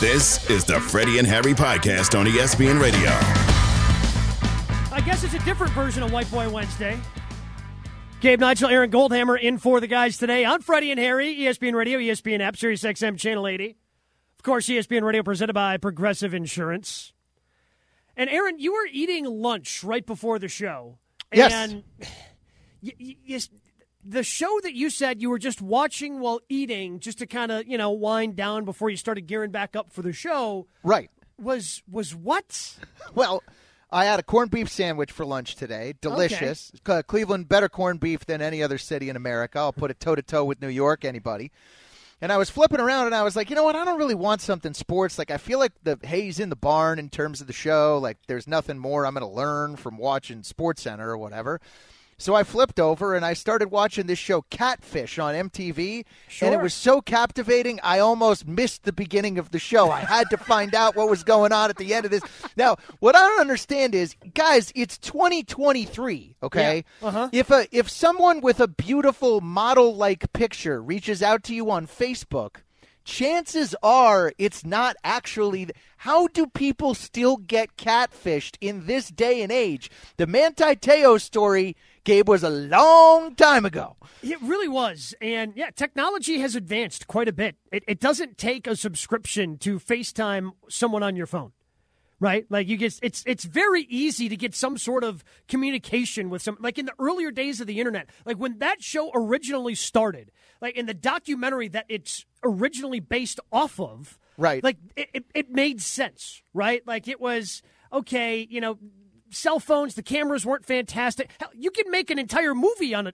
This is the Freddie and Harry Podcast on ESPN Radio. I guess it's a different version of White Boy Wednesday. Gabe Nigel, Aaron Goldhammer in for the guys today on Freddie and Harry, ESPN Radio, ESPN app, Sirius XM Channel 80. Of course, ESPN Radio presented by Progressive Insurance. And Aaron, you were eating lunch right before the show. And yes. The show that you said you were just watching while eating, just to kind of, you know, wind down before you started gearing back up for the show. Right. Was what? Well, I had a corned beef sandwich for lunch today. Delicious. Okay. Cleveland, better corned beef than any other city in America. I'll put it toe-to-toe with New York, anybody. And I was flipping around, and I was like, you know what? I don't really want something sports. Like, I feel like the hay's in the barn in terms of the show. Like, there's nothing more I'm going to learn from watching SportsCenter or whatever. So I flipped over, and I started watching this show Catfish on MTV, and it was so captivating, I almost missed the beginning of the show. I had to find out what was going on at the end of this. Now, what I don't understand is, guys, it's 2023, okay? Yeah. Uh-huh. If someone with a beautiful model-like picture reaches out to you on Facebook, chances are it's not actually. How do people still get catfished in this day and age? The Manti Teo story, Gabe, was a long time ago. It really was. And yeah, technology has advanced quite a bit. It doesn't take a subscription to FaceTime someone on your phone, right? Like you get, it's very easy to get some sort of communication with some, like in the earlier days of the internet, like when that show originally started, like in the documentary that it's originally based off of, right? Like it made sense, right? Like it was, okay, you know, cell phones, the cameras weren't fantastic. Hell, you can make an entire movie on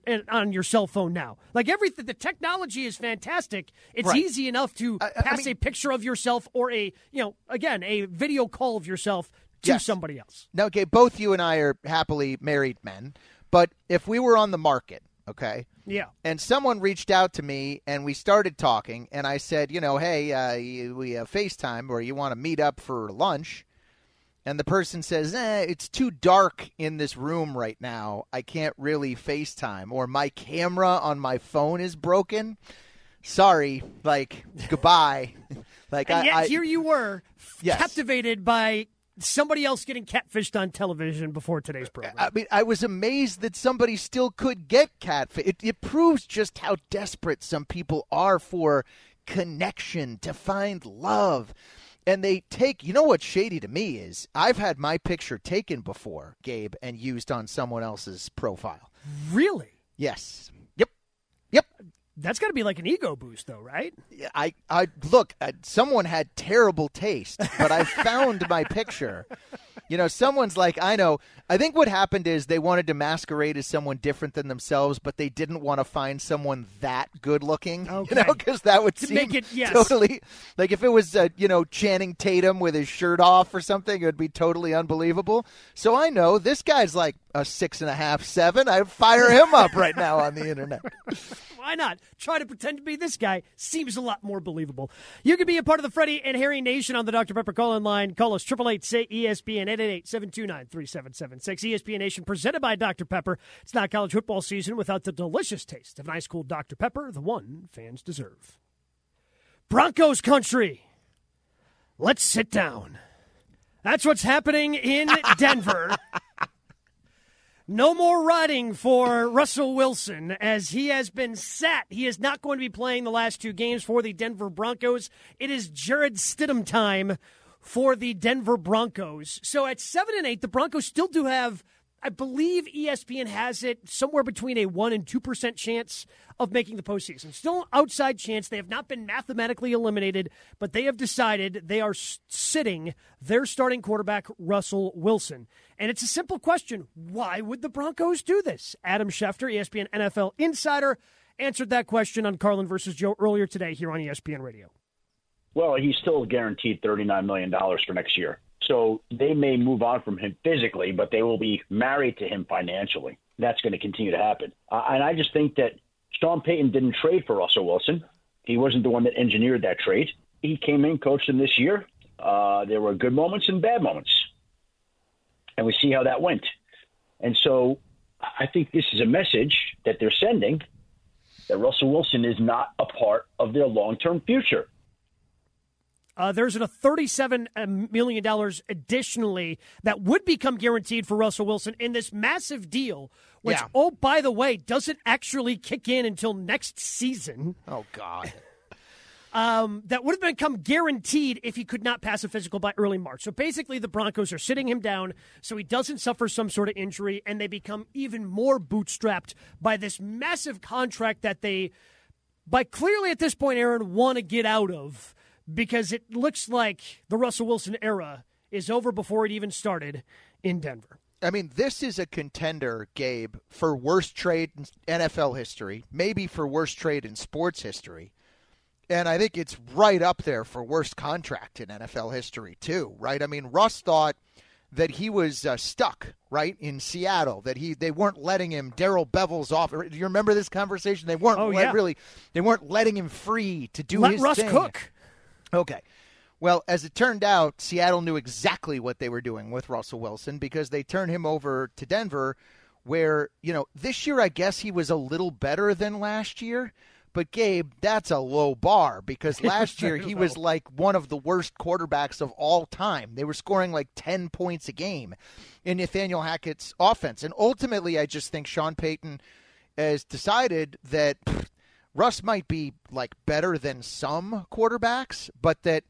your cell phone now. Like everything, the technology is fantastic. It's right. Easy enough to pass a picture of yourself or a, you know, again, a video call of yourself to somebody else. Now, okay, both you and I are happily married men, but if we were on the market, okay? Yeah. And someone reached out to me and we started talking and I said, you know, hey, we have FaceTime or you want to meet up for lunch? And the person says, it's too dark in this room right now. I can't really FaceTime, or my camera on my phone is broken. Sorry, like, goodbye. Like, and yet here you were, captivated by somebody else getting catfished on television before today's program. I mean, I was amazed that somebody still could get catfished. It proves just how desperate some people are for connection, to find love. And they take, you know what's shady to me is, I've had my picture taken before, Gabe, and used on someone else's profile. Really? Yes. Yep. That's got to be like an ego boost, though, right? I someone had terrible taste, but I found my picture. You know, someone's like, I know. I think what happened is they wanted to masquerade as someone different than themselves, but they didn't want to find someone that good looking, okay. You know, because that would seem make it, totally like if it was, you know, Channing Tatum with his shirt off or something, it would be totally unbelievable. So I know this guy's like a 6.5, 7. I'd fire him up right now on the internet. Why not? Try to pretend to be this guy. Seems a lot more believable. You can be a part of the Freddie and Harry Nation on the Dr. Pepper call-in line. Call us 888-SAY-ESPN 888-729-3776. ESPN Nation presented by Dr. Pepper. It's not college football season without the delicious taste of an ice cold Dr. Pepper, the one fans deserve. Broncos country. Let's sit down. That's what's happening in Denver. No more riding for Russell Wilson as he has been sat. He is not going to be playing the last two games for the Denver Broncos. It is Jarrett Stidham time for the Denver Broncos. So at 7 and 8, the Broncos still do have, I believe ESPN has it somewhere between a 1% and 2% chance of making the postseason. Still outside chance. They have not been mathematically eliminated, but they have decided they are sitting their starting quarterback, Russell Wilson. And it's a simple question. Why would the Broncos do this? Adam Schefter, ESPN NFL insider, answered that question on Carlin versus Joe earlier today here on ESPN Radio. Well, he's still guaranteed $39 million for next year. So they may move on from him physically, but they will be married to him financially. That's going to continue to happen. And I just think that Sean Payton didn't trade for Russell Wilson. He wasn't the one that engineered that trade. He came in, coached him this year. There were good moments and bad moments. And we see how that went. And so I think this is a message that they're sending that Russell Wilson is not a part of their long-term future. There's a $37 million additionally that would become guaranteed for Russell Wilson in this massive deal, which, oh, by the way, doesn't actually kick in until next season. Oh, God. That would have become guaranteed if he could not pass a physical by early March. So basically the Broncos are sitting him down so he doesn't suffer some sort of injury, and they become even more bootstrapped by this massive contract that they, by clearly at this point, Aaron, want to get out of. Because it looks like the Russell Wilson era is over before it even started in Denver. I mean, this is a contender, Gabe, for worst trade in NFL history, maybe for worst trade in sports history. And I think it's right up there for worst contract in NFL history too, right? I mean, Russ thought that he was stuck, right, in Seattle, that they weren't letting him, Daryl Bevel's off. Do you remember this conversation? They weren't really, they weren't letting him free to do his thing. Let Russ cook. Okay. Well, as it turned out, Seattle knew exactly what they were doing with Russell Wilson because they turned him over to Denver where, you know, this year I guess he was a little better than last year. But, Gabe, that's a low bar because last year he was like one of the worst quarterbacks of all time. They were scoring like 10 points a game in Nathaniel Hackett's offense. And ultimately, I just think Sean Payton has decided that Russ might be like better than some quarterbacks, but that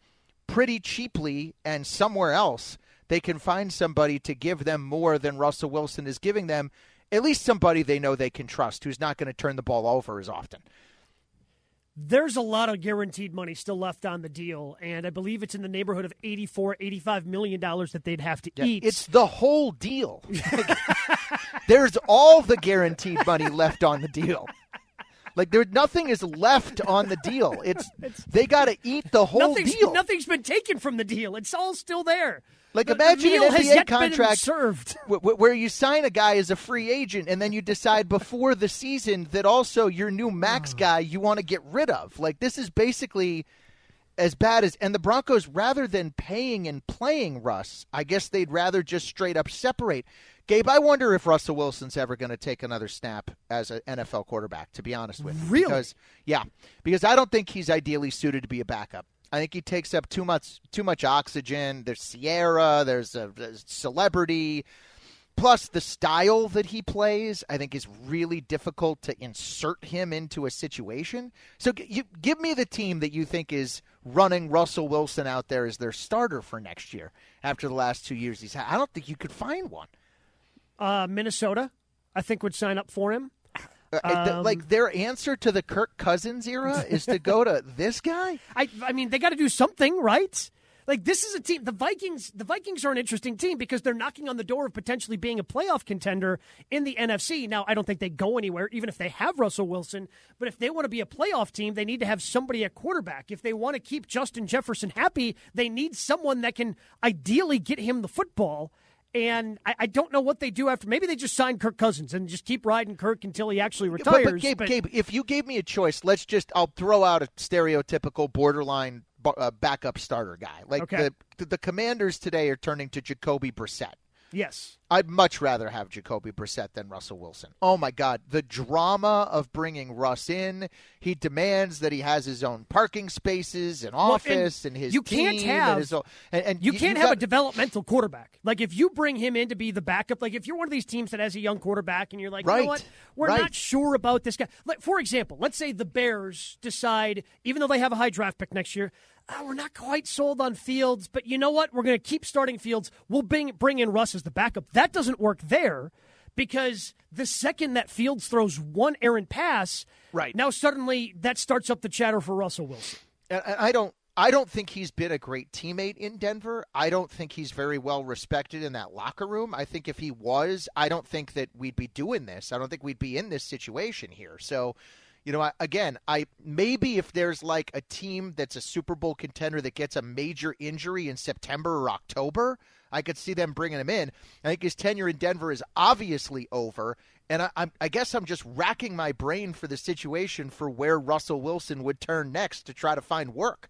pretty cheaply and somewhere else they can find somebody to give them more than Russell Wilson is giving them, at least somebody they know they can trust who's not going to turn the ball over as often. There's a lot of guaranteed money still left on the deal, and I believe it's in the neighborhood of $85 million that they'd have to eat. It's the whole deal. There's all the guaranteed money left on the deal. Like, nothing is left on the deal. They got to eat the whole deal. Nothing's been taken from the deal. It's all still there. Like, imagine an NBA contract where you sign a guy as a free agent and then you decide before the season that also your new max guy you want to get rid of. Like, this is basically as bad as – and the Broncos, rather than paying and playing Russ, I guess they'd rather just straight up separate – Gabe, I wonder if Russell Wilson's ever going to take another snap as an NFL quarterback, to be honest with you. Really? Because I don't think he's ideally suited to be a backup. I think he takes up too much oxygen. There's Sierra. There's celebrity. Plus, the style that he plays, I think, is really difficult to insert him into a situation. So give me the team that you think is running Russell Wilson out there as their starter for next year after the last 2 years he's had. I don't think you could find one. Minnesota, I think, would sign up for him. Like, their answer to the Kirk Cousins era is to go to this guy? I mean, they got to do something, right? Like, this is a team. The Vikings are an interesting team because they're knocking on the door of potentially being a playoff contender in the NFC. Now, I don't think they go anywhere, even if they have Russell Wilson. But if they want to be a playoff team, they need to have somebody at quarterback. If they want to keep Justin Jefferson happy, they need someone that can ideally get him the football. And I don't know what they do after. Maybe they just sign Kirk Cousins and just keep riding Kirk until he actually retires. But Gabe, if you gave me a choice, I'll throw out a stereotypical borderline backup starter guy. Like the Commanders today are turning to Jacoby Brissett. Yes. I'd much rather have Jacoby Brissett than Russell Wilson. Oh, my God. The drama of bringing Russ in. He demands that he has his own parking spaces and office and his team. You can't have a developmental quarterback. Like, if you bring him in to be the backup, like, if you're one of these teams that has a young quarterback and you're like, you know what? We're not sure about this guy. Like, for example, let's say the Bears decide, even though they have a high draft pick next year, we're not quite sold on Fields, but you know what? We're going to keep starting Fields. We'll bring in Russ as the backup. That doesn't work there because the second that Fields throws one errant pass, now suddenly that starts up the chatter for Russell Wilson. I don't think he's been a great teammate in Denver. I don't think he's very well respected in that locker room. I think if he was, I don't think that we'd be doing this. I don't think we'd be in this situation here. So You know, I maybe if there's like a team that's a Super Bowl contender that gets a major injury in September or October, I could see them bringing him in. I think his tenure in Denver is obviously over, and I guess I'm just racking my brain for the situation for where Russell Wilson would turn next to try to find work.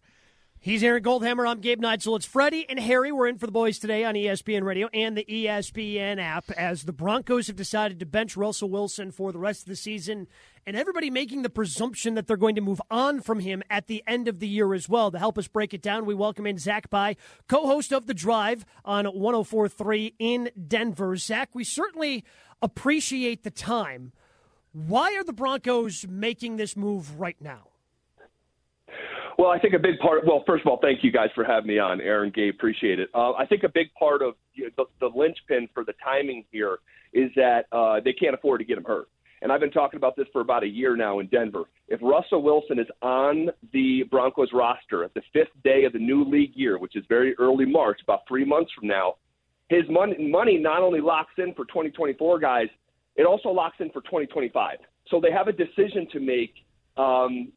He's Aaron Goldhammer. I'm Gabe Neitzel. It's Freddie and Harry. We're in for the boys today on ESPN Radio and the ESPN app as the Broncos have decided to bench Russell Wilson for the rest of the season, and everybody making the presumption that they're going to move on from him at the end of the year as well. To help us break it down, we welcome in Zach Bye, co-host of The Drive on 104.3 in Denver. Zach, we certainly appreciate the time. Why are the Broncos making this move right now? Well, I think a big part – well, first of all, thank you guys for having me on, Aaron, Gabe, appreciate it. I think a big part of the linchpin for the timing here is that they can't afford to get him hurt. And I've been talking about this for about a year now in Denver. If Russell Wilson is on the Broncos roster at the fifth day of the new league year, which is very early March, about 3 months from now, his money not only locks in for 2024, guys, it also locks in for 2025. So they have a decision to make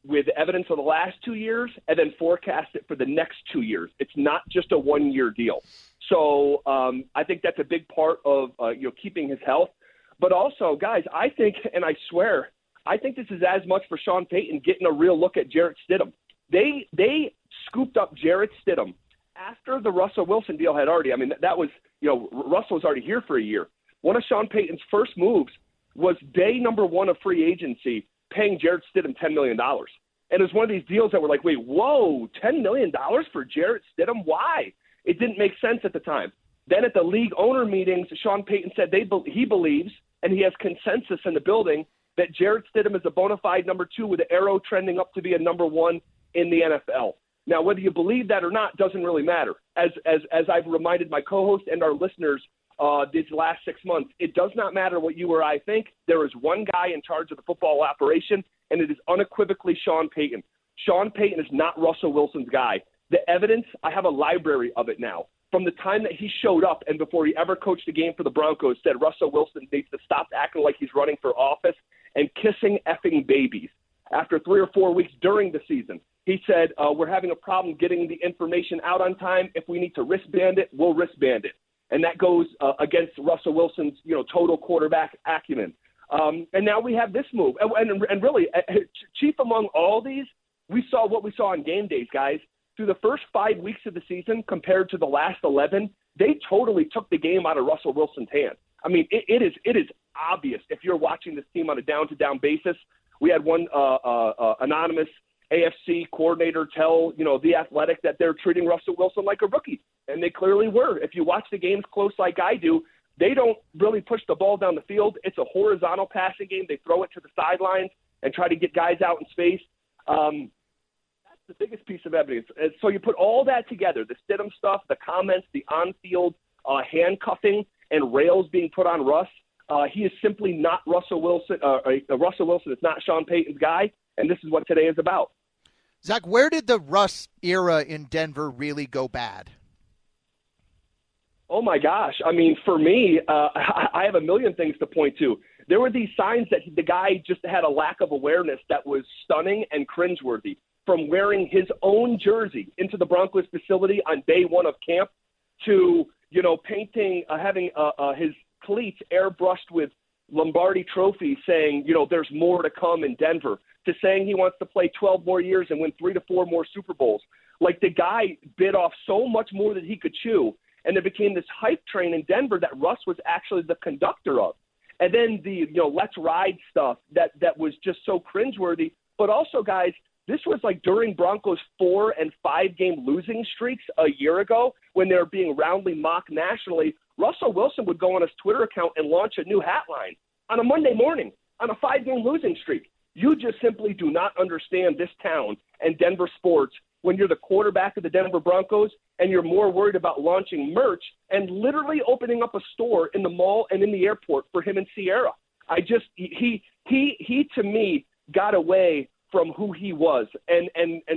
with evidence of the last 2 years and then forecast it for the next 2 years. It's not just a one-year deal. So I think that's a big part of keeping his health. But also, guys, I think, and I swear, I think this is as much for Sean Payton getting a real look at Jarrett Stidham. They scooped up Jarrett Stidham after the Russell Wilson deal had already. I mean, that was, Russell was already here for a year. One of Sean Payton's first moves was day number one of free agency, paying Jarrett Stidham $10 million. And it was one of these deals that were like, wait, whoa, $10 million for Jarrett Stidham? Why? It didn't make sense at the time. Then at the league owner meetings, Sean Payton said he believes, and he has consensus in the building, that Jarrett Stidham is a bona fide number two with an arrow trending up to be a number one in the NFL. Now, whether you believe that or not doesn't really matter. As I've reminded my co-host and our listeners these last 6 months, it does not matter what you or I think. There is one guy in charge of the football operation, and it is unequivocally Sean Payton. Sean Payton is not Russell Wilson's guy. The evidence, I have a library of it now. From the time that he showed up and before he ever coached a game for the Broncos, said Russell Wilson needs to stop acting like he's running for office and kissing effing babies. After 3 or 4 weeks during the season, he said, we're having a problem getting the information out on time. If we need to wristband it, we'll wristband it. And that goes against Russell Wilson's, total quarterback acumen. And now we have this move. And really, chief among all these, we saw what we saw on game days, guys. Through the first 5 weeks of the season compared to the last 11, they totally took the game out of Russell Wilson's hand. I mean, it is obvious if you're watching this team on a down-to-down basis. We had one anonymous AFC coordinator tell, The Athletic that they're treating Russell Wilson like a rookie, and they clearly were. If you watch the games close like I do, they don't really push the ball down the field. It's a horizontal passing game. They throw it to the sidelines and try to get guys out in space. That's the biggest piece of evidence. And so you put all that together, the Stidham stuff, the comments, the on-field handcuffing and rails being put on Russ. He is simply not Russell Wilson. Russell Wilson is not Sean Payton's guy, and this is what today is about. Zach, where did the Russ era in Denver really go bad? Oh, my gosh. I mean, for me, I have a million things to point to. There were these signs that the guy just had a lack of awareness that was stunning and cringeworthy, from wearing his own jersey into the Broncos facility on day one of camp to, painting, having his cleats airbrushed with Lombardi trophy, saying, there's more to come in Denver, to saying he wants to play 12 more years and win 3 to 4 more Super Bowls. Like, the guy bit off so much more than he could chew, and there became this hype train in Denver that Russ was actually the conductor of. And then the, let's ride stuff that was just so cringeworthy. But also, guys, this was like during Broncos 4- and 5-game losing streaks a year ago when they were being roundly mocked nationally. Russell Wilson would go on his Twitter account and launch a new hat line on a Monday morning on a 5-game losing streak. You just simply do not understand this town and Denver sports when you're the quarterback of the Denver Broncos and you're more worried about launching merch and literally opening up a store in the mall and in the airport for him and Sierra. He to me got away from who he was. And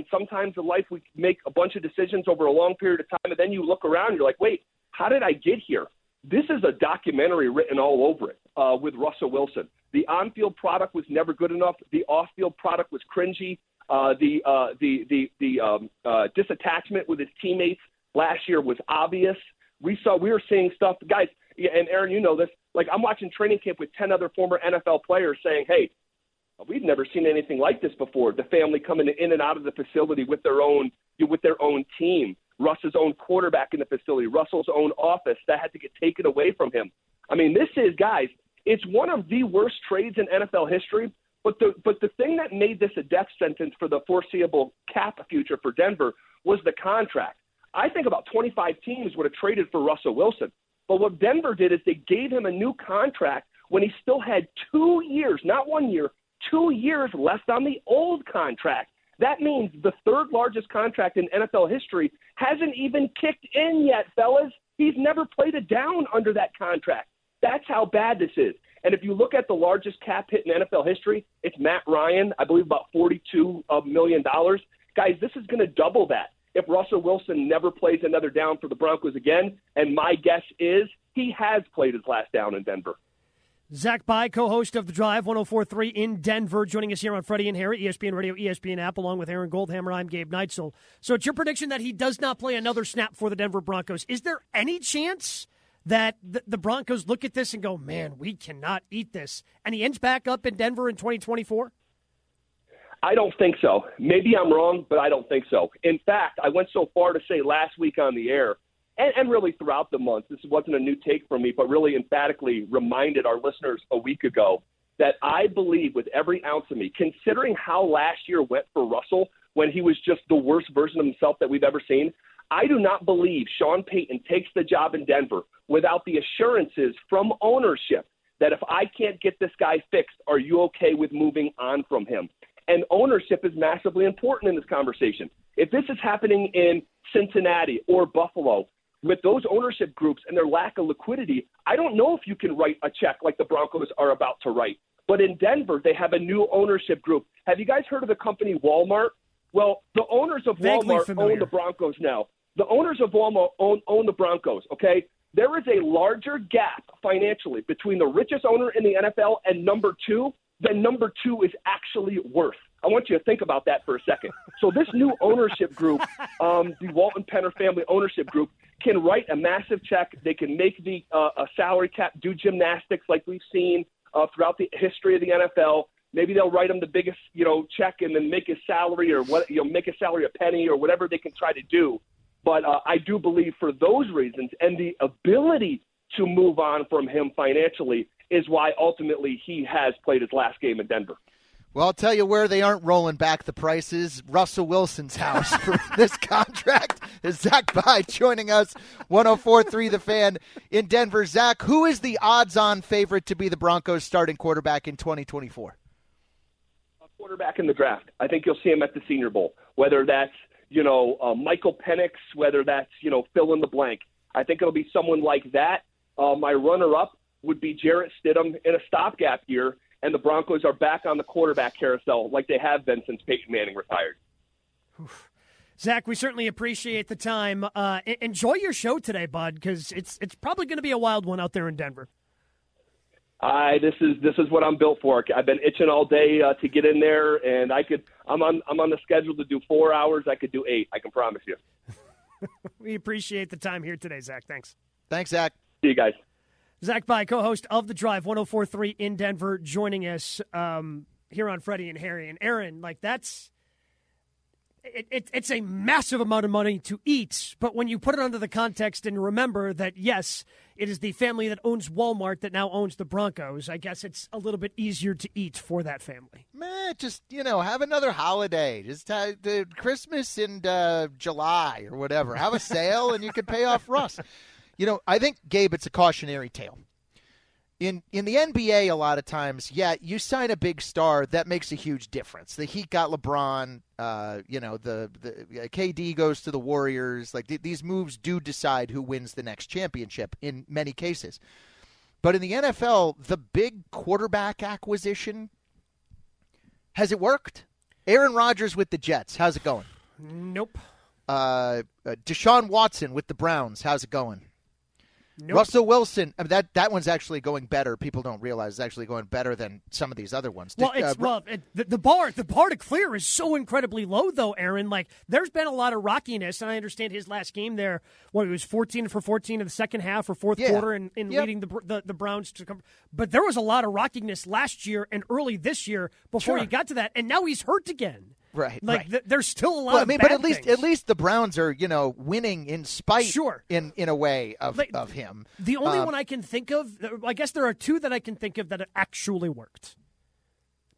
sometimes in life we make a bunch of decisions over a long period of time, and then you look around and you're like, wait, how did I get here? This is a documentary written all over it with Russell Wilson. The on-field product was never good enough. The off-field product was cringy. The disattachment with his teammates last year was obvious. We were seeing stuff, guys. And Aaron, you know this. Like, I'm watching training camp with 10 other former NFL players saying, "Hey, we've never seen anything like this before." The family coming in and out of the facility with their own team. Russ's own quarterback in the facility. Russell's own office that had to get taken away from him. I mean, this is, guys, it's one of the worst trades in NFL history. But the thing that made this a death sentence for the foreseeable cap future for Denver was the contract. I think about 25 teams would have traded for Russell Wilson. But what Denver did is they gave him a new contract when he still had 2 years, not 1 year, 2 years left on the old contract. That means the third largest contract in NFL history hasn't even kicked in yet, fellas. He's never played a down under that contract. That's how bad this is. And if you look at the largest cap hit in NFL history, it's Matt Ryan, I believe about $42 million. Guys, this is going to double that if Russell Wilson never plays another down for the Broncos again. And my guess is he has played his last down in Denver. Zach Bye, co-host of The Drive 104.3 in Denver, joining us here on Freddie and Harry, ESPN Radio, ESPN app, along with Aaron Goldhammer. I'm Gabe Neitzel. So it's your prediction that he does not play another snap for the Denver Broncos. Is there any chance that the Broncos look at this and go, man, we cannot eat this, and he ends back up in Denver in 2024? I don't think so. Maybe I'm wrong, but I don't think so. In fact, I went so far to say last week on the air, and really throughout the month, this wasn't a new take from me, but really emphatically reminded our listeners a week ago that I believe with every ounce of me, considering how last year went for Russell when he was just the worst version of himself that we've ever seen, I do not believe Sean Payton takes the job in Denver without the assurances from ownership that if I can't get this guy fixed, are you okay with moving on from him? And ownership is massively important in this conversation. If this is happening in Cincinnati or Buffalo, with those ownership groups and their lack of liquidity, I don't know if you can write a check like the Broncos are about to write. But in Denver, they have a new ownership group. Have you guys heard of the company Walmart? Well, the owners of Walmart own the Broncos now. The owners of Walmart own the Broncos, okay? There is a larger gap financially between the richest owner in the NFL and number two than number two is actually worth. I want you to think about that for a second. So this new ownership group, the Walton Penner family ownership group, can write a massive check. They can make the a salary cap, do gymnastics like we've seen throughout the history of the NFL. Maybe they'll write him the biggest, check and then make his salary make his salary a penny or whatever they can try to do. But I do believe for those reasons and the ability to move on from him financially is why ultimately he has played his last game in Denver. Well, I'll tell you where they aren't rolling back the prices. Russell Wilson's house for this contract is Zach Bye joining us, 104.3 The Fan in Denver. Zach, who is the odds-on favorite to be the Broncos' starting quarterback in 2024? A quarterback in the draft. I think you'll see him at the Senior Bowl, whether that's, Michael Penix, whether that's, fill in the blank. I think it'll be someone like that. My runner-up would be Jarrett Stidham in a stopgap year, and the Broncos are back on the quarterback carousel like they have been since Peyton Manning retired. Oof. Zach, we certainly appreciate the time. Enjoy your show today, bud, because it's probably going to be a wild one out there in Denver. This is what I'm built for. I've been itching all day to get in there, and I'm on the schedule to do 4 hours. I could do 8. I can promise you. We appreciate the time here today, Zach. Thanks. Thanks, Zach. See you guys. Zach Bye, co-host of The Drive, 104.3 in Denver, joining us here on Freddie and Harry. And Aaron, it's a massive amount of money to eat, but when you put it under the context and remember that, yes, it is the family that owns Walmart that now owns the Broncos, I guess it's a little bit easier to eat for that family. Meh, just, have another holiday. Just Christmas and July or whatever. Have a sale and you could pay off Russ. I think, Gabe, it's a cautionary tale. In the NBA, a lot of times, you sign a big star, that makes a huge difference. The Heat got LeBron, the KD goes to the Warriors. These moves do decide who wins the next championship in many cases. But in the NFL, the big quarterback acquisition, has it worked? Aaron Rodgers with the Jets, how's it going? Nope. Deshaun Watson with the Browns, how's it going? Nope. Russell Wilson, I mean, that one's actually going better. People don't realize it's actually going better than some of these other ones. Well, the bar to clear is so incredibly low, though, Aaron. Like, there's been a lot of rockiness, and I understand his last game there. It was 14 for 14 in the second half or fourth quarter, and leading the Browns to come. But there was a lot of rockiness last year and early this year before he got to that, and now he's hurt again. Right, like right. There's still a lot. Well, I mean, of bad but at least things. At least the Browns are winning in spite. Sure. in a way of him. The only one I can think of, I guess there are two that I can think of that actually worked.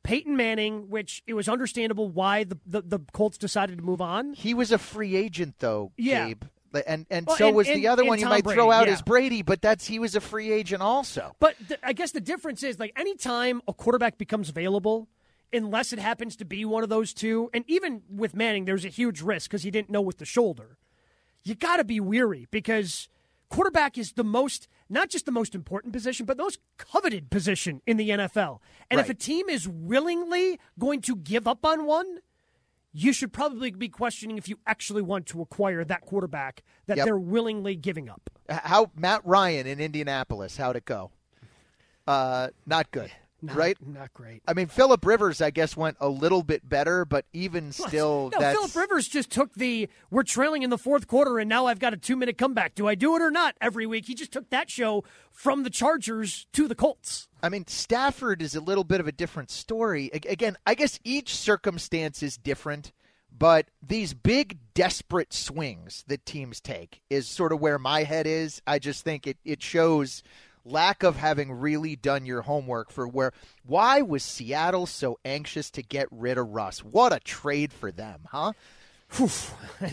Peyton Manning, which it was understandable why the Colts decided to move on. He was a free agent though, yeah. Gabe. And the other one you might throw out as Brady, but he was a free agent also. But I guess the difference is like any time a quarterback becomes available. Unless it happens to be one of those two. And even with Manning, there's a huge risk because he didn't know with the shoulder. You got to be weary because quarterback is the most, not just the most important position, but the most coveted position in the NFL. And if a team is willingly going to give up on one, you should probably be questioning if you actually want to acquire that quarterback that they're willingly giving up. How Matt Ryan in Indianapolis, how'd it go? Not good. Not great. I mean, Phillip Rivers, I guess, went a little bit better, but even still, Phillip Rivers just took we're trailing in the fourth quarter, and now I've got a 2-minute comeback. Do I do it or not? Every week, he just took that show from the Chargers to the Colts. I mean, Stafford is a little bit of a different story. Again, I guess each circumstance is different, but these big, desperate swings that teams take is sort of where my head is. I just think it shows lack of having really done your homework for why was Seattle so anxious to get rid of Russ? What a trade for them, huh?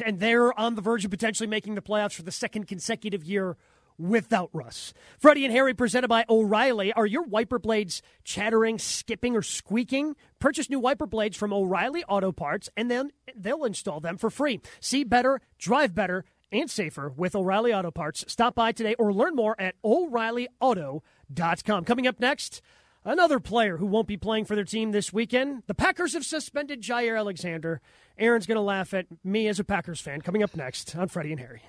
And they're on the verge of potentially making the playoffs for the second consecutive year without Russ. Freddie and Harry presented by O'Reilly. Are your wiper blades chattering, skipping, or squeaking? Purchase new wiper blades from O'Reilly Auto Parts, and then they'll install them for free. See better, drive better, and safer with O'Reilly Auto Parts. Stop by today or learn more at O'ReillyAuto.com. Coming up next, another player who won't be playing for their team this weekend. The Packers have suspended Jaire Alexander. Aaron's going to laugh at me as a Packers fan. Coming up next on Freddie and Harry.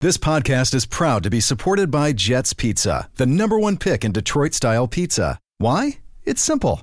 This podcast is proud to be supported by Jets Pizza, the #1 pick in Detroit-style pizza. Why? It's simple.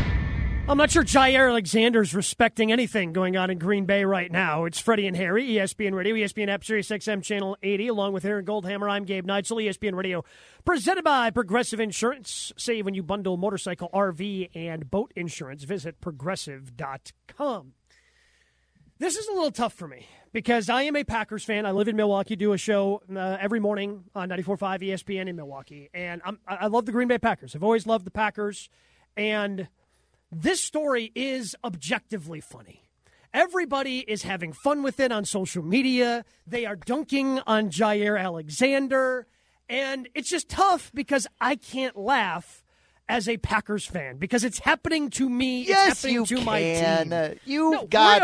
I'm not sure Jaire Alexander's respecting anything going on in Green Bay right now. It's Freddie and Harry, ESPN Radio, ESPN app, Sirius XM Channel 80, along with Aaron Goldhammer. I'm Gabe Nigel, ESPN Radio, presented by Progressive Insurance. Save when you bundle motorcycle, RV, and boat insurance. Visit progressive.com. This is a little tough for me because I am a Packers fan. I live in Milwaukee, do a show every morning on 94.5 ESPN in Milwaukee. And I love the Green Bay Packers. I've always loved the Packers. And this story is objectively funny. Everybody is having fun with it on social media. They are dunking on Jaire Alexander. And it's just tough because I can't laugh as a Packers fan because it's happening to me. Yes, it's happening to my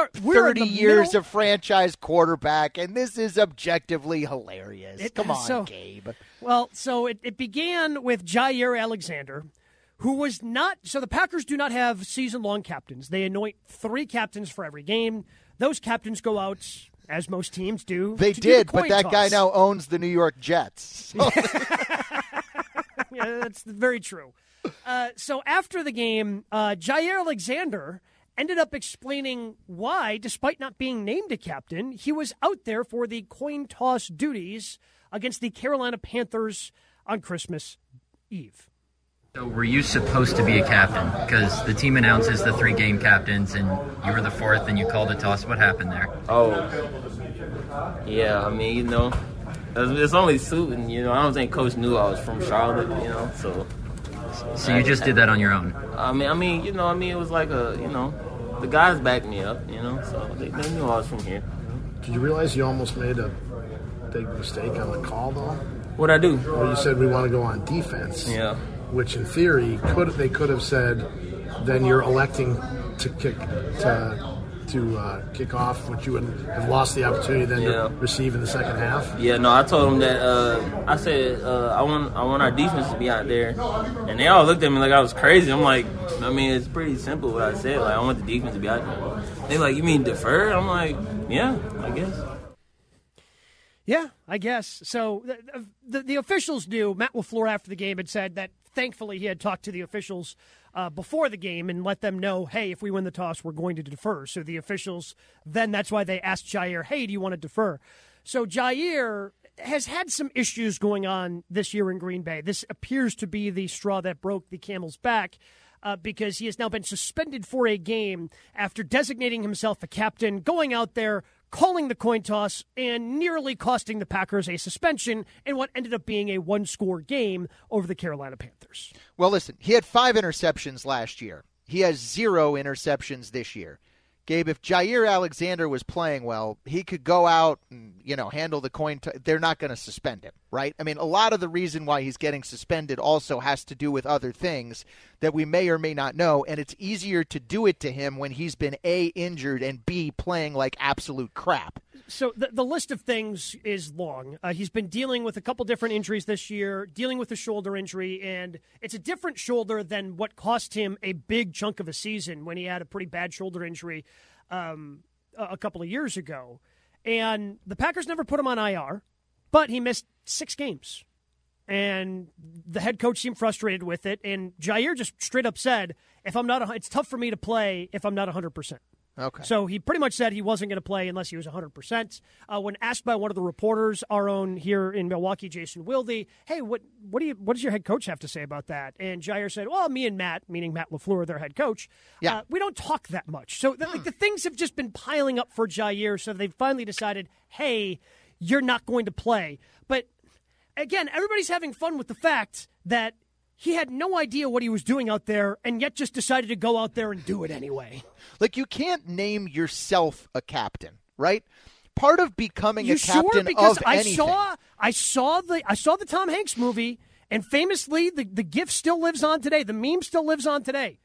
team. We're 30 years of franchise quarterback, and this is objectively hilarious. Come on, Gabe. Well, so it began with Jaire Alexander, who was not – so the Packers do not have season-long captains. They anoint 3 captains for every game. Those captains go out, as most teams do, That guy now owns the New York Jets. So. Yeah, that's very true. So after the game, Jaire Alexander ended up explaining why, despite not being named a captain, he was out there for the coin toss duties against the Carolina Panthers on Christmas Eve. So were you supposed to be a captain? Because the team announces the 3 game captains, and you were the 4th, and you called a toss. What happened there? Oh, yeah, I mean, it's only suiting, I don't think Coach knew I was from Charlotte, so. So you just did that on your own? I mean, it was like the guys backed me up, so they knew I was from here. Did you realize you almost made a big mistake on the call, though? What'd I do? Well, you said we want to go on defense. Yeah. Which in theory could have said, then you're electing to kick off, which you would have lost the opportunity then to receive in the second half. Yeah, no, I told them that I said I want our defense to be out there, and they all looked at me like I was crazy. I'm like, it's pretty simple what I said. Like I want the defense to be out there. They like, you mean defer? I'm like, yeah, I guess. Yeah, I guess. So the officials knew. Matt LaFleur after the game had said that thankfully he had talked to the officials before the game and let them know, hey, if we win the toss, we're going to defer. So the officials then that's why they asked Jaire, hey, do you want to defer? So Jaire has had some issues going on this year in Green Bay. This appears to be the straw that broke the camel's back. Because he has now been suspended for a game after designating himself a captain, going out there, calling the coin toss, and nearly costing the Packers a suspension in what ended up being a one-score game over the Carolina Panthers. Well, listen, he had 5 interceptions last year. He has 0 interceptions this year. Gabe, if Jaire Alexander was playing well, he could go out and, handle the coin toss. They're not going to suspend him, right? I mean, a lot of the reason why he's getting suspended also has to do with other things that we may or may not know, and it's easier to do it to him when he's been, A, injured, and B, playing like absolute crap. So the list of things is long. He's been dealing with a couple different injuries this year, dealing with a shoulder injury, and it's a different shoulder than what cost him a big chunk of a season when he had a pretty bad shoulder injury a couple of years ago. And the Packers never put him on IR, but he missed 6 games. And the head coach seemed frustrated with it, and Jaire just straight up said, it's tough for me to play if I'm not 100%. Okay. So he pretty much said he wasn't going to play unless he was 100%. When asked by one of the reporters, our own here in Milwaukee, Jason Wilde, hey, what does your head coach have to say about that? And Jaire said, well, me and Matt, meaning Matt LaFleur, their head coach, we don't talk that much. So the things have just been piling up for Jaire, so they've finally decided, hey, you're not going to play. But, again, everybody's having fun with the fact that he had no idea what he was doing out there and yet just decided to go out there and do it anyway. Like, you can't name yourself a captain, right? Part of becoming a captain because of anything. I saw the Tom Hanks movie, and famously the gif still lives on today. The meme still lives on today.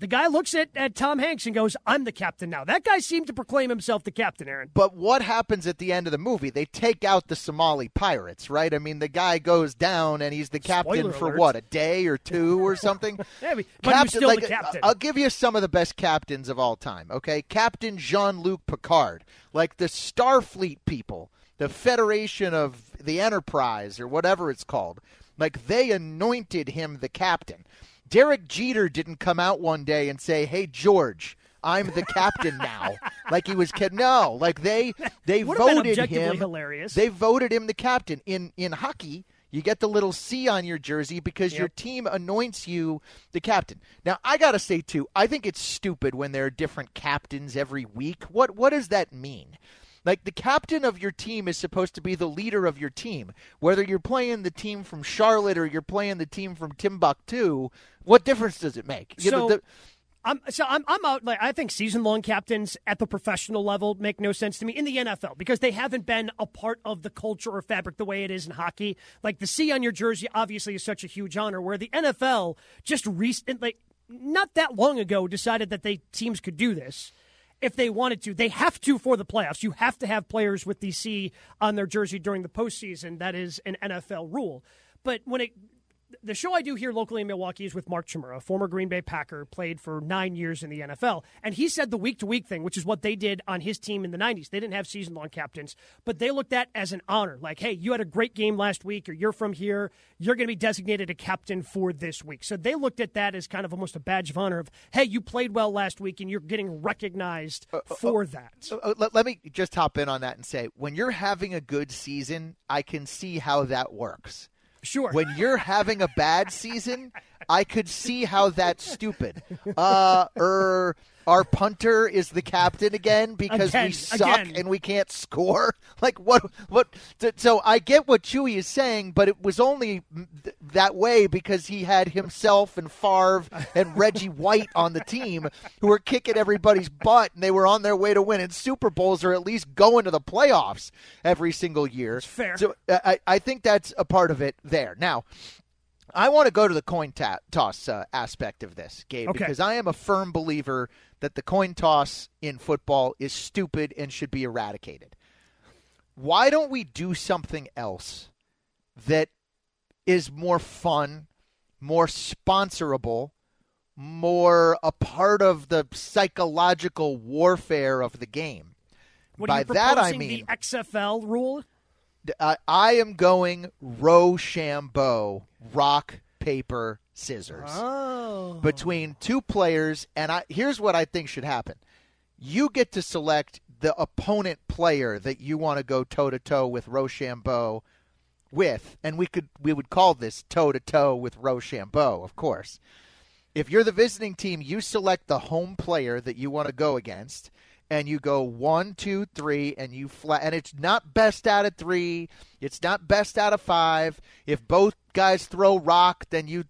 The guy looks at Tom Hanks and goes, I'm the captain now. That guy seemed to proclaim himself the captain, Aaron. But what happens at the end of the movie? They take out the Somali pirates, right? I mean, the guy goes down, and he's the captain a day or 2 or something? Yeah, but he's still the captain. I'll give you some of the best captains of all time, okay? Captain Jean-Luc Picard, like the Starfleet people, the Federation of the Enterprise or whatever it's called. Like, they anointed him the captain. Derek Jeter didn't come out one day and say, hey, George, I'm the captain now. Like he was kidding. No, like they voted him. Hilarious. They voted him the captain. In hockey, you get the little C on your jersey because your team anoints you the captain. Now, I got to say, too, I think it's stupid when there are different captains every week. What does that mean? Like, the captain of your team is supposed to be the leader of your team. Whether you're playing the team from Charlotte or you're playing the team from Timbuktu, what difference does it make? So, I'm out. Like, I think season-long captains at the professional level make no sense to me in the NFL because they haven't been a part of the culture or fabric the way it is in hockey. Like, the C on your jersey obviously is such a huge honor, where the NFL just recently, not that long ago, decided that teams could do this if they wanted to. They have to for the playoffs. You have to have players with the C on their jersey during the postseason. That is an NFL rule. But when it... The show I do here locally in Milwaukee is with Mark Chmura, former Green Bay Packer, played for 9 years in the NFL. And he said the week-to-week thing, which is what they did on his team in the 90s. They didn't have season-long captains, but they looked at as an honor. Like, hey, you had a great game last week, or you're from here. You're going to be designated a captain for this week. So they looked at that as kind of almost a badge of honor of, hey, you played well last week, and you're getting recognized for that. Let me just hop in on that and say, when you're having a good season, I can see how that works. Sure. When you're having a bad season, I could see how that's stupid. Our punter is the captain again because we suck and we can't score. Like, what? So I get what Chewy is saying, but it was only that way because he had himself and Favre and Reggie White on the team who were kicking everybody's butt, and they were on their way to winning Super Bowls or at least going to the playoffs every single year. That's fair. So I think that's a part of it there. Now, I want to go to the coin toss aspect of this, Gabe, okay, because I am a firm believer that the coin toss in football is stupid and should be eradicated. Why don't we do something else that is more fun, more sponsorable, more a part of the psychological warfare of the game? What By that I mean the XFL rule. I am going Rochambeau, rock, paper, scissors. Oh. Between two players, and here's what I think should happen. You get to select the opponent player that you want to go toe-to-toe with Rochambeau with, and we would call this toe-to-toe with Rochambeau, of course. If you're the visiting team, you select the home player that you want to go against, and you go 1, 2, 3, and you flat. And it's not best out of 3. It's not best out of 5. If both guys throw rock, then you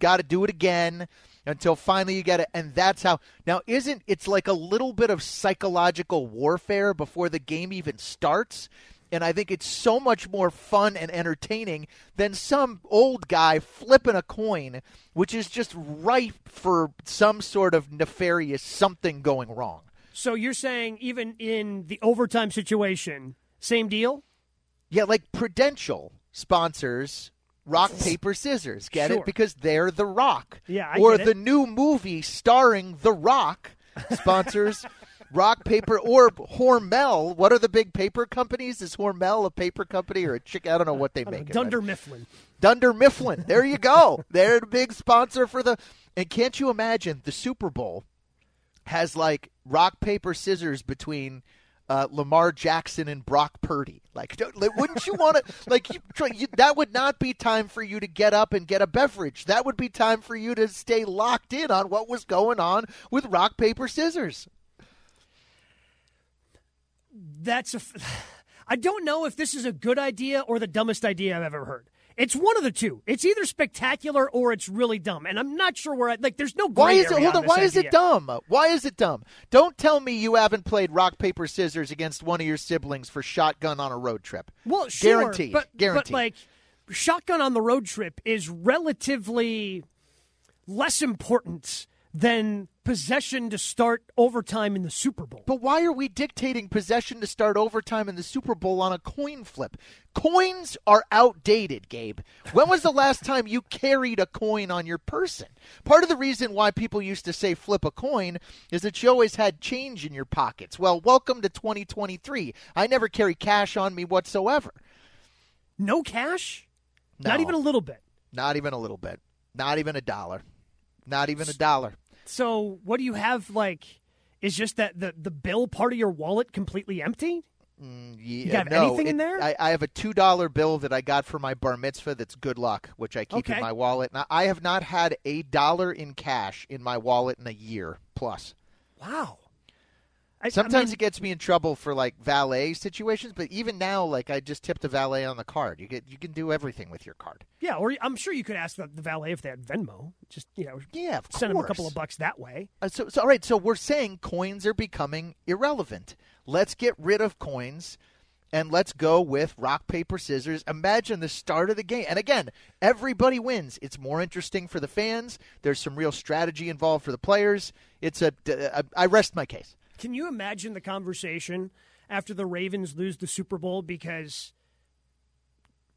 got to do it again until finally you get it. And that's how. Now, it's like a little bit of psychological warfare before the game even starts. And I think it's so much more fun and entertaining than some old guy flipping a coin, which is just ripe for some sort of nefarious something going wrong. So you're saying even in the overtime situation, same deal? Yeah, like Prudential sponsors rock, paper, scissors. Get sure. It? Because they're The Rock. Yeah, or the new movie starring The Rock sponsors rock, paper, or Hormel. What are the big paper companies? Is Hormel a paper company or a chick? I don't know what they make. Dunder Mifflin. Dunder Mifflin. There you go. They're the big sponsor for the – and can't you imagine the Super Bowl has like rock, paper, scissors between Lamar Jackson and Brock Purdy. Like, wouldn't you want to, like, that would not be time for you to get up and get a beverage. That would be time for you to stay locked in on what was going on with rock, paper, scissors. I don't know if this is a good idea or the dumbest idea I've ever heard. It's one of the two. It's either spectacular or it's really dumb, and I'm not sure where. There's no gray area. Why is it dumb? Don't tell me you haven't played rock, paper, scissors against one of your siblings for shotgun on a road trip. Well, sure, guaranteed. But like, shotgun on the road trip is relatively less important than possession to start overtime in the Super Bowl. But why are we dictating possession to start overtime in the Super Bowl on a coin flip? Coins are outdated, Gabe. When was the last time you carried a coin on your person? Part of the reason why people used to say flip a coin is that you always had change in your pockets. Well, welcome to 2023. I never carry cash on me whatsoever. No cash? No. Not even a little bit. Not even a little bit. Not even a dollar. Not even a dollar. So what do you have, like, is just that the bill part of your wallet completely empty? Yeah, you got anything in there? I have a $2 bill that I got for my bar mitzvah that's good luck, which I keep in my wallet. And I have not had $1 in cash in my wallet in a year plus. Wow. Sometimes it gets me in trouble for, like, valet situations, but even now, like, I just tipped a valet on the card. You can do everything with your card. Yeah, or I'm sure you could ask the valet if they had Venmo. Just, you know, yeah, send them a couple of bucks that way. All right, so we're saying coins are becoming irrelevant. Let's get rid of coins, and let's go with rock, paper, scissors. Imagine the start of the game. And, again, everybody wins. It's more interesting for the fans. There's some real strategy involved for the players. It's I rest my case. Can you imagine the conversation after the Ravens lose the Super Bowl because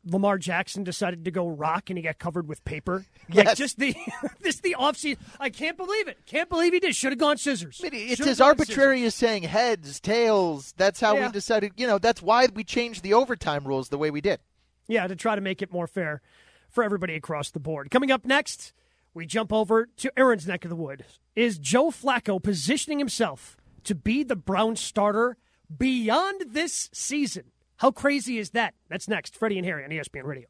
Lamar Jackson decided to go rock and he got covered with paper? Yes. Like just the the offseason. I can't believe it. Can't believe he did. Should have gone scissors. It's as arbitrary as saying heads, tails. That's how we decided. You know, that's why we changed the overtime rules the way we did. Yeah, to try to make it more fair for everybody across the board. Coming up next, we jump over to Aaron's neck of the wood. Is Joe Flacco positioning himself to be the Browns starter beyond this season? How crazy is that? That's next. Freddie and Harry on ESPN Radio.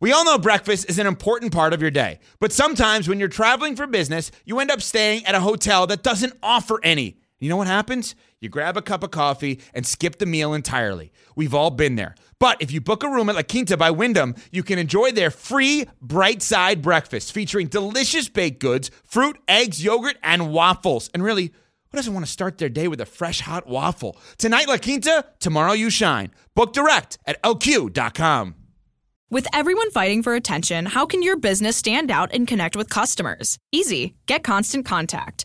We all know breakfast is an important part of your day, but sometimes when you're traveling for business, you end up staying at a hotel that doesn't offer any. You know what happens? You grab a cup of coffee and skip the meal entirely. We've all been there. But if you book a room at La Quinta by Wyndham, you can enjoy their free Bright Side breakfast featuring delicious baked goods, fruit, eggs, yogurt, and waffles. And really, who doesn't want to start their day with a fresh, hot waffle? Tonight, La Quinta, tomorrow you shine. Book direct at LQ.com. With everyone fighting for attention, how can your business stand out and connect with customers? Easy. Get Constant Contact.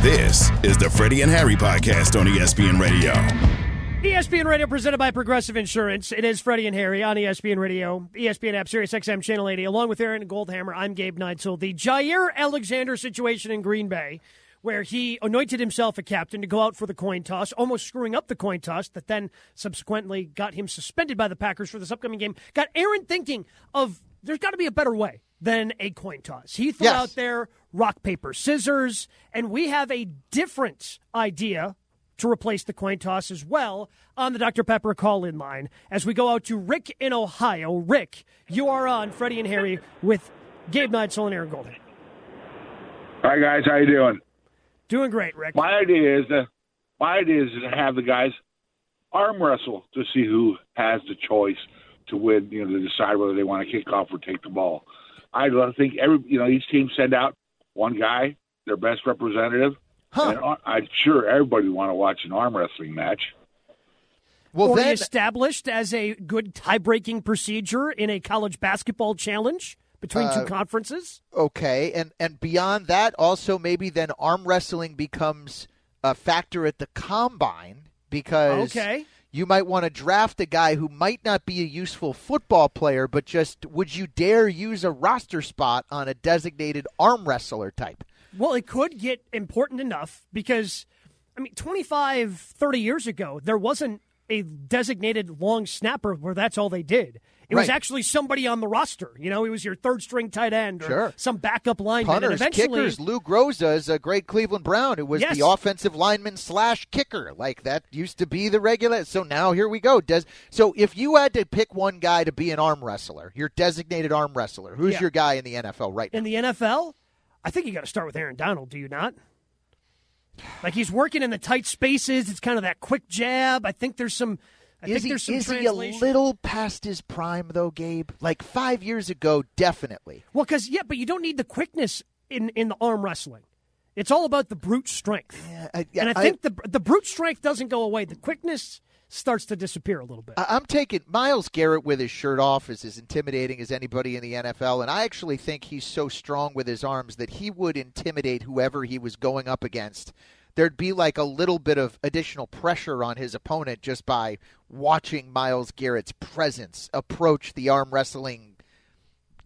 This is the Freddie and Harry Podcast on ESPN Radio. ESPN Radio presented by Progressive Insurance. It is Freddie and Harry on ESPN Radio, ESPN app, Sirius XM Channel 80. Along with Aaron Goldhammer, I'm Gabe Neitzel. The Jaire Alexander situation in Green Bay, where he anointed himself a captain to go out for the coin toss, almost screwing up the coin toss that then subsequently got him suspended by the Packers for this upcoming game, got Aaron thinking of there's got to be a better way than a coin toss. He threw out there rock, paper, scissors, and we have a different idea to replace the coin toss as well on the Dr. Pepper call-in line as we go out to Rick in Ohio. Rick, you are on Freddie and Harry with Gabe Neitzel and Aaron Golden. Hi, guys. How you doing? Doing great, Rick. My idea is to have the guys arm wrestle to see who has the choice to win, you know, to decide whether they want to kick off or take the ball. I think each team send out one guy, their best representative. Huh. And I'm sure everybody would want to watch an arm wrestling match. Well, then established as a good tie-breaking procedure in a college basketball challenge between two conferences. Okay, and beyond that, also maybe then arm wrestling becomes a factor at the combine because you might want to draft a guy who might not be a useful football player, but just would you dare use a roster spot on a designated arm wrestler type? Well, it could get important enough because, 25, 30 years ago, there wasn't a designated long snapper where that's all they did. It was actually somebody on the roster. You know, it was your third-string tight end or some backup lineman. Punters, kickers. Lou Groza is a great Cleveland Brown who was the offensive lineman / kicker. Like, that used to be the regular. So now here we go. So if you had to pick one guy to be an arm wrestler, your designated arm wrestler, who's your guy in the NFL right now? In the NFL? I think you got to start with Aaron Donald, do you not? Like, he's working in the tight spaces. It's kind of that quick jab. I think there's some... Is he a little past his prime, though, Gabe? Like 5 years ago, definitely. Well, because, but you don't need the quickness in the arm wrestling. It's all about the brute strength. Yeah, I think the brute strength doesn't go away. The quickness starts to disappear a little bit. I'm taking Myles Garrett with his shirt off is as intimidating as anybody in the NFL, and I actually think he's so strong with his arms that he would intimidate whoever he was going up against. There'd be like a little bit of additional pressure on his opponent just by watching Myles Garrett's presence approach the arm wrestling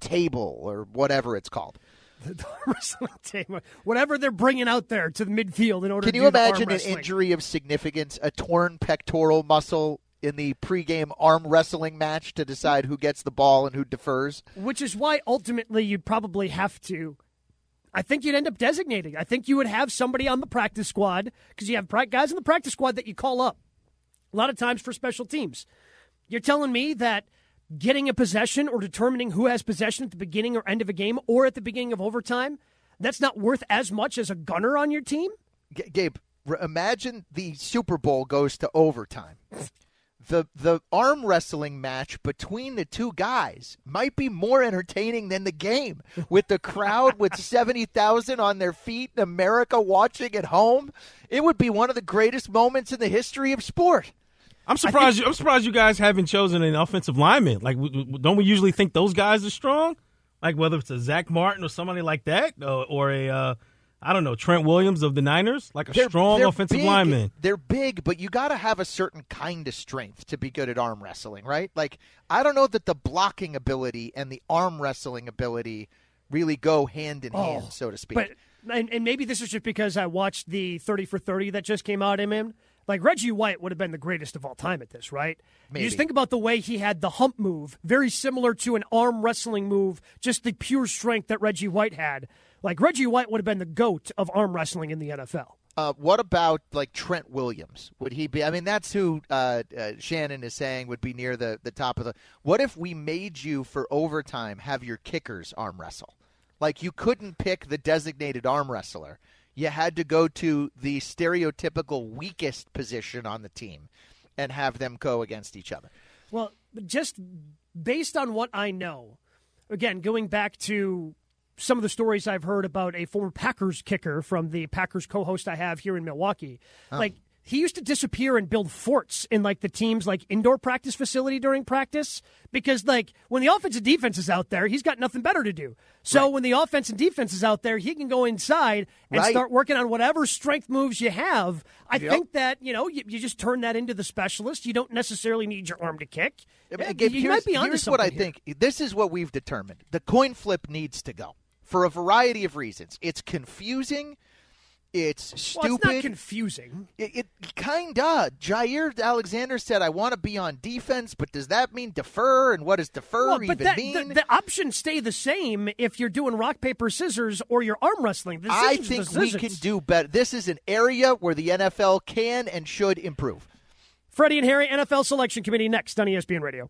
table or whatever it's called. The arm wrestling table. Whatever they're bringing out there to the midfield in order to do the arm wrestling. Can you imagine an injury of significance, a torn pectoral muscle in the pregame arm wrestling match to decide who gets the ball and who defers? Which is why ultimately you'd probably have to. I think you'd end up designating. I think you would have somebody on the practice squad because you have guys in the practice squad that you call up a lot of times for special teams. You're telling me that getting a possession or determining who has possession at the beginning or end of a game or at the beginning of overtime, that's not worth as much as a gunner on your team? Gabe, imagine the Super Bowl goes to overtime. The arm wrestling match between the two guys might be more entertaining than the game with the crowd with 70,000 on their feet in America watching at home. It would be one of the greatest moments in the history of sport. I'm surprised you guys haven't chosen an offensive lineman. Like, don't we usually think those guys are strong? Like, whether it's a Zach Martin or somebody like that or a I don't know, Trent Williams of the Niners, like they're offensive lineman. They're big, but you got to have a certain kind of strength to be good at arm wrestling, right? Like, I don't know that the blocking ability and the arm wrestling ability really go hand in hand, so to speak. But, and maybe this is just because I watched the 30 for 30 that just came out, Like, Reggie White would have been the greatest of all time at this, right? Maybe. You just think about the way he had the hump move, very similar to an arm wrestling move, just the pure strength that Reggie White had. Like, Reggie White would have been the GOAT of arm wrestling in the NFL. What about, like, Trent Williams? Would he be – I mean, that's who Shannon is saying would be near the top of the – what if we made you, for overtime, have your kickers arm wrestle? Like, you couldn't pick the designated arm wrestler. You had to go to the stereotypical weakest position on the team and have them go against each other. Well, just based on what I know, again, going back to – some of the stories I've heard about a former Packers kicker from the Packers co-host I have here in Milwaukee. Like, he used to disappear and build forts in, like, the team's, like, indoor practice facility during practice because, like, when the offense and defense is out there, he's got nothing better to do. So when the offense and defense is out there, he can go inside and start working on whatever strength moves you have. I think that, you know, you just turn that into the specialist. You don't necessarily need your arm to kick. You might be onto something. Here's what I think. This is what we've determined. The coin flip needs to go. For a variety of reasons. It's confusing. It's stupid. Well, it's not confusing. It kind of. Jaire Alexander said, I want to be on defense, but does that mean defer? And what does defer mean? The options stay the same if you're doing rock, paper, scissors or you're arm wrestling. I think we can do better. This is an area where the NFL can and should improve. Freddie and Harry, NFL Selection Committee, next on ESPN Radio.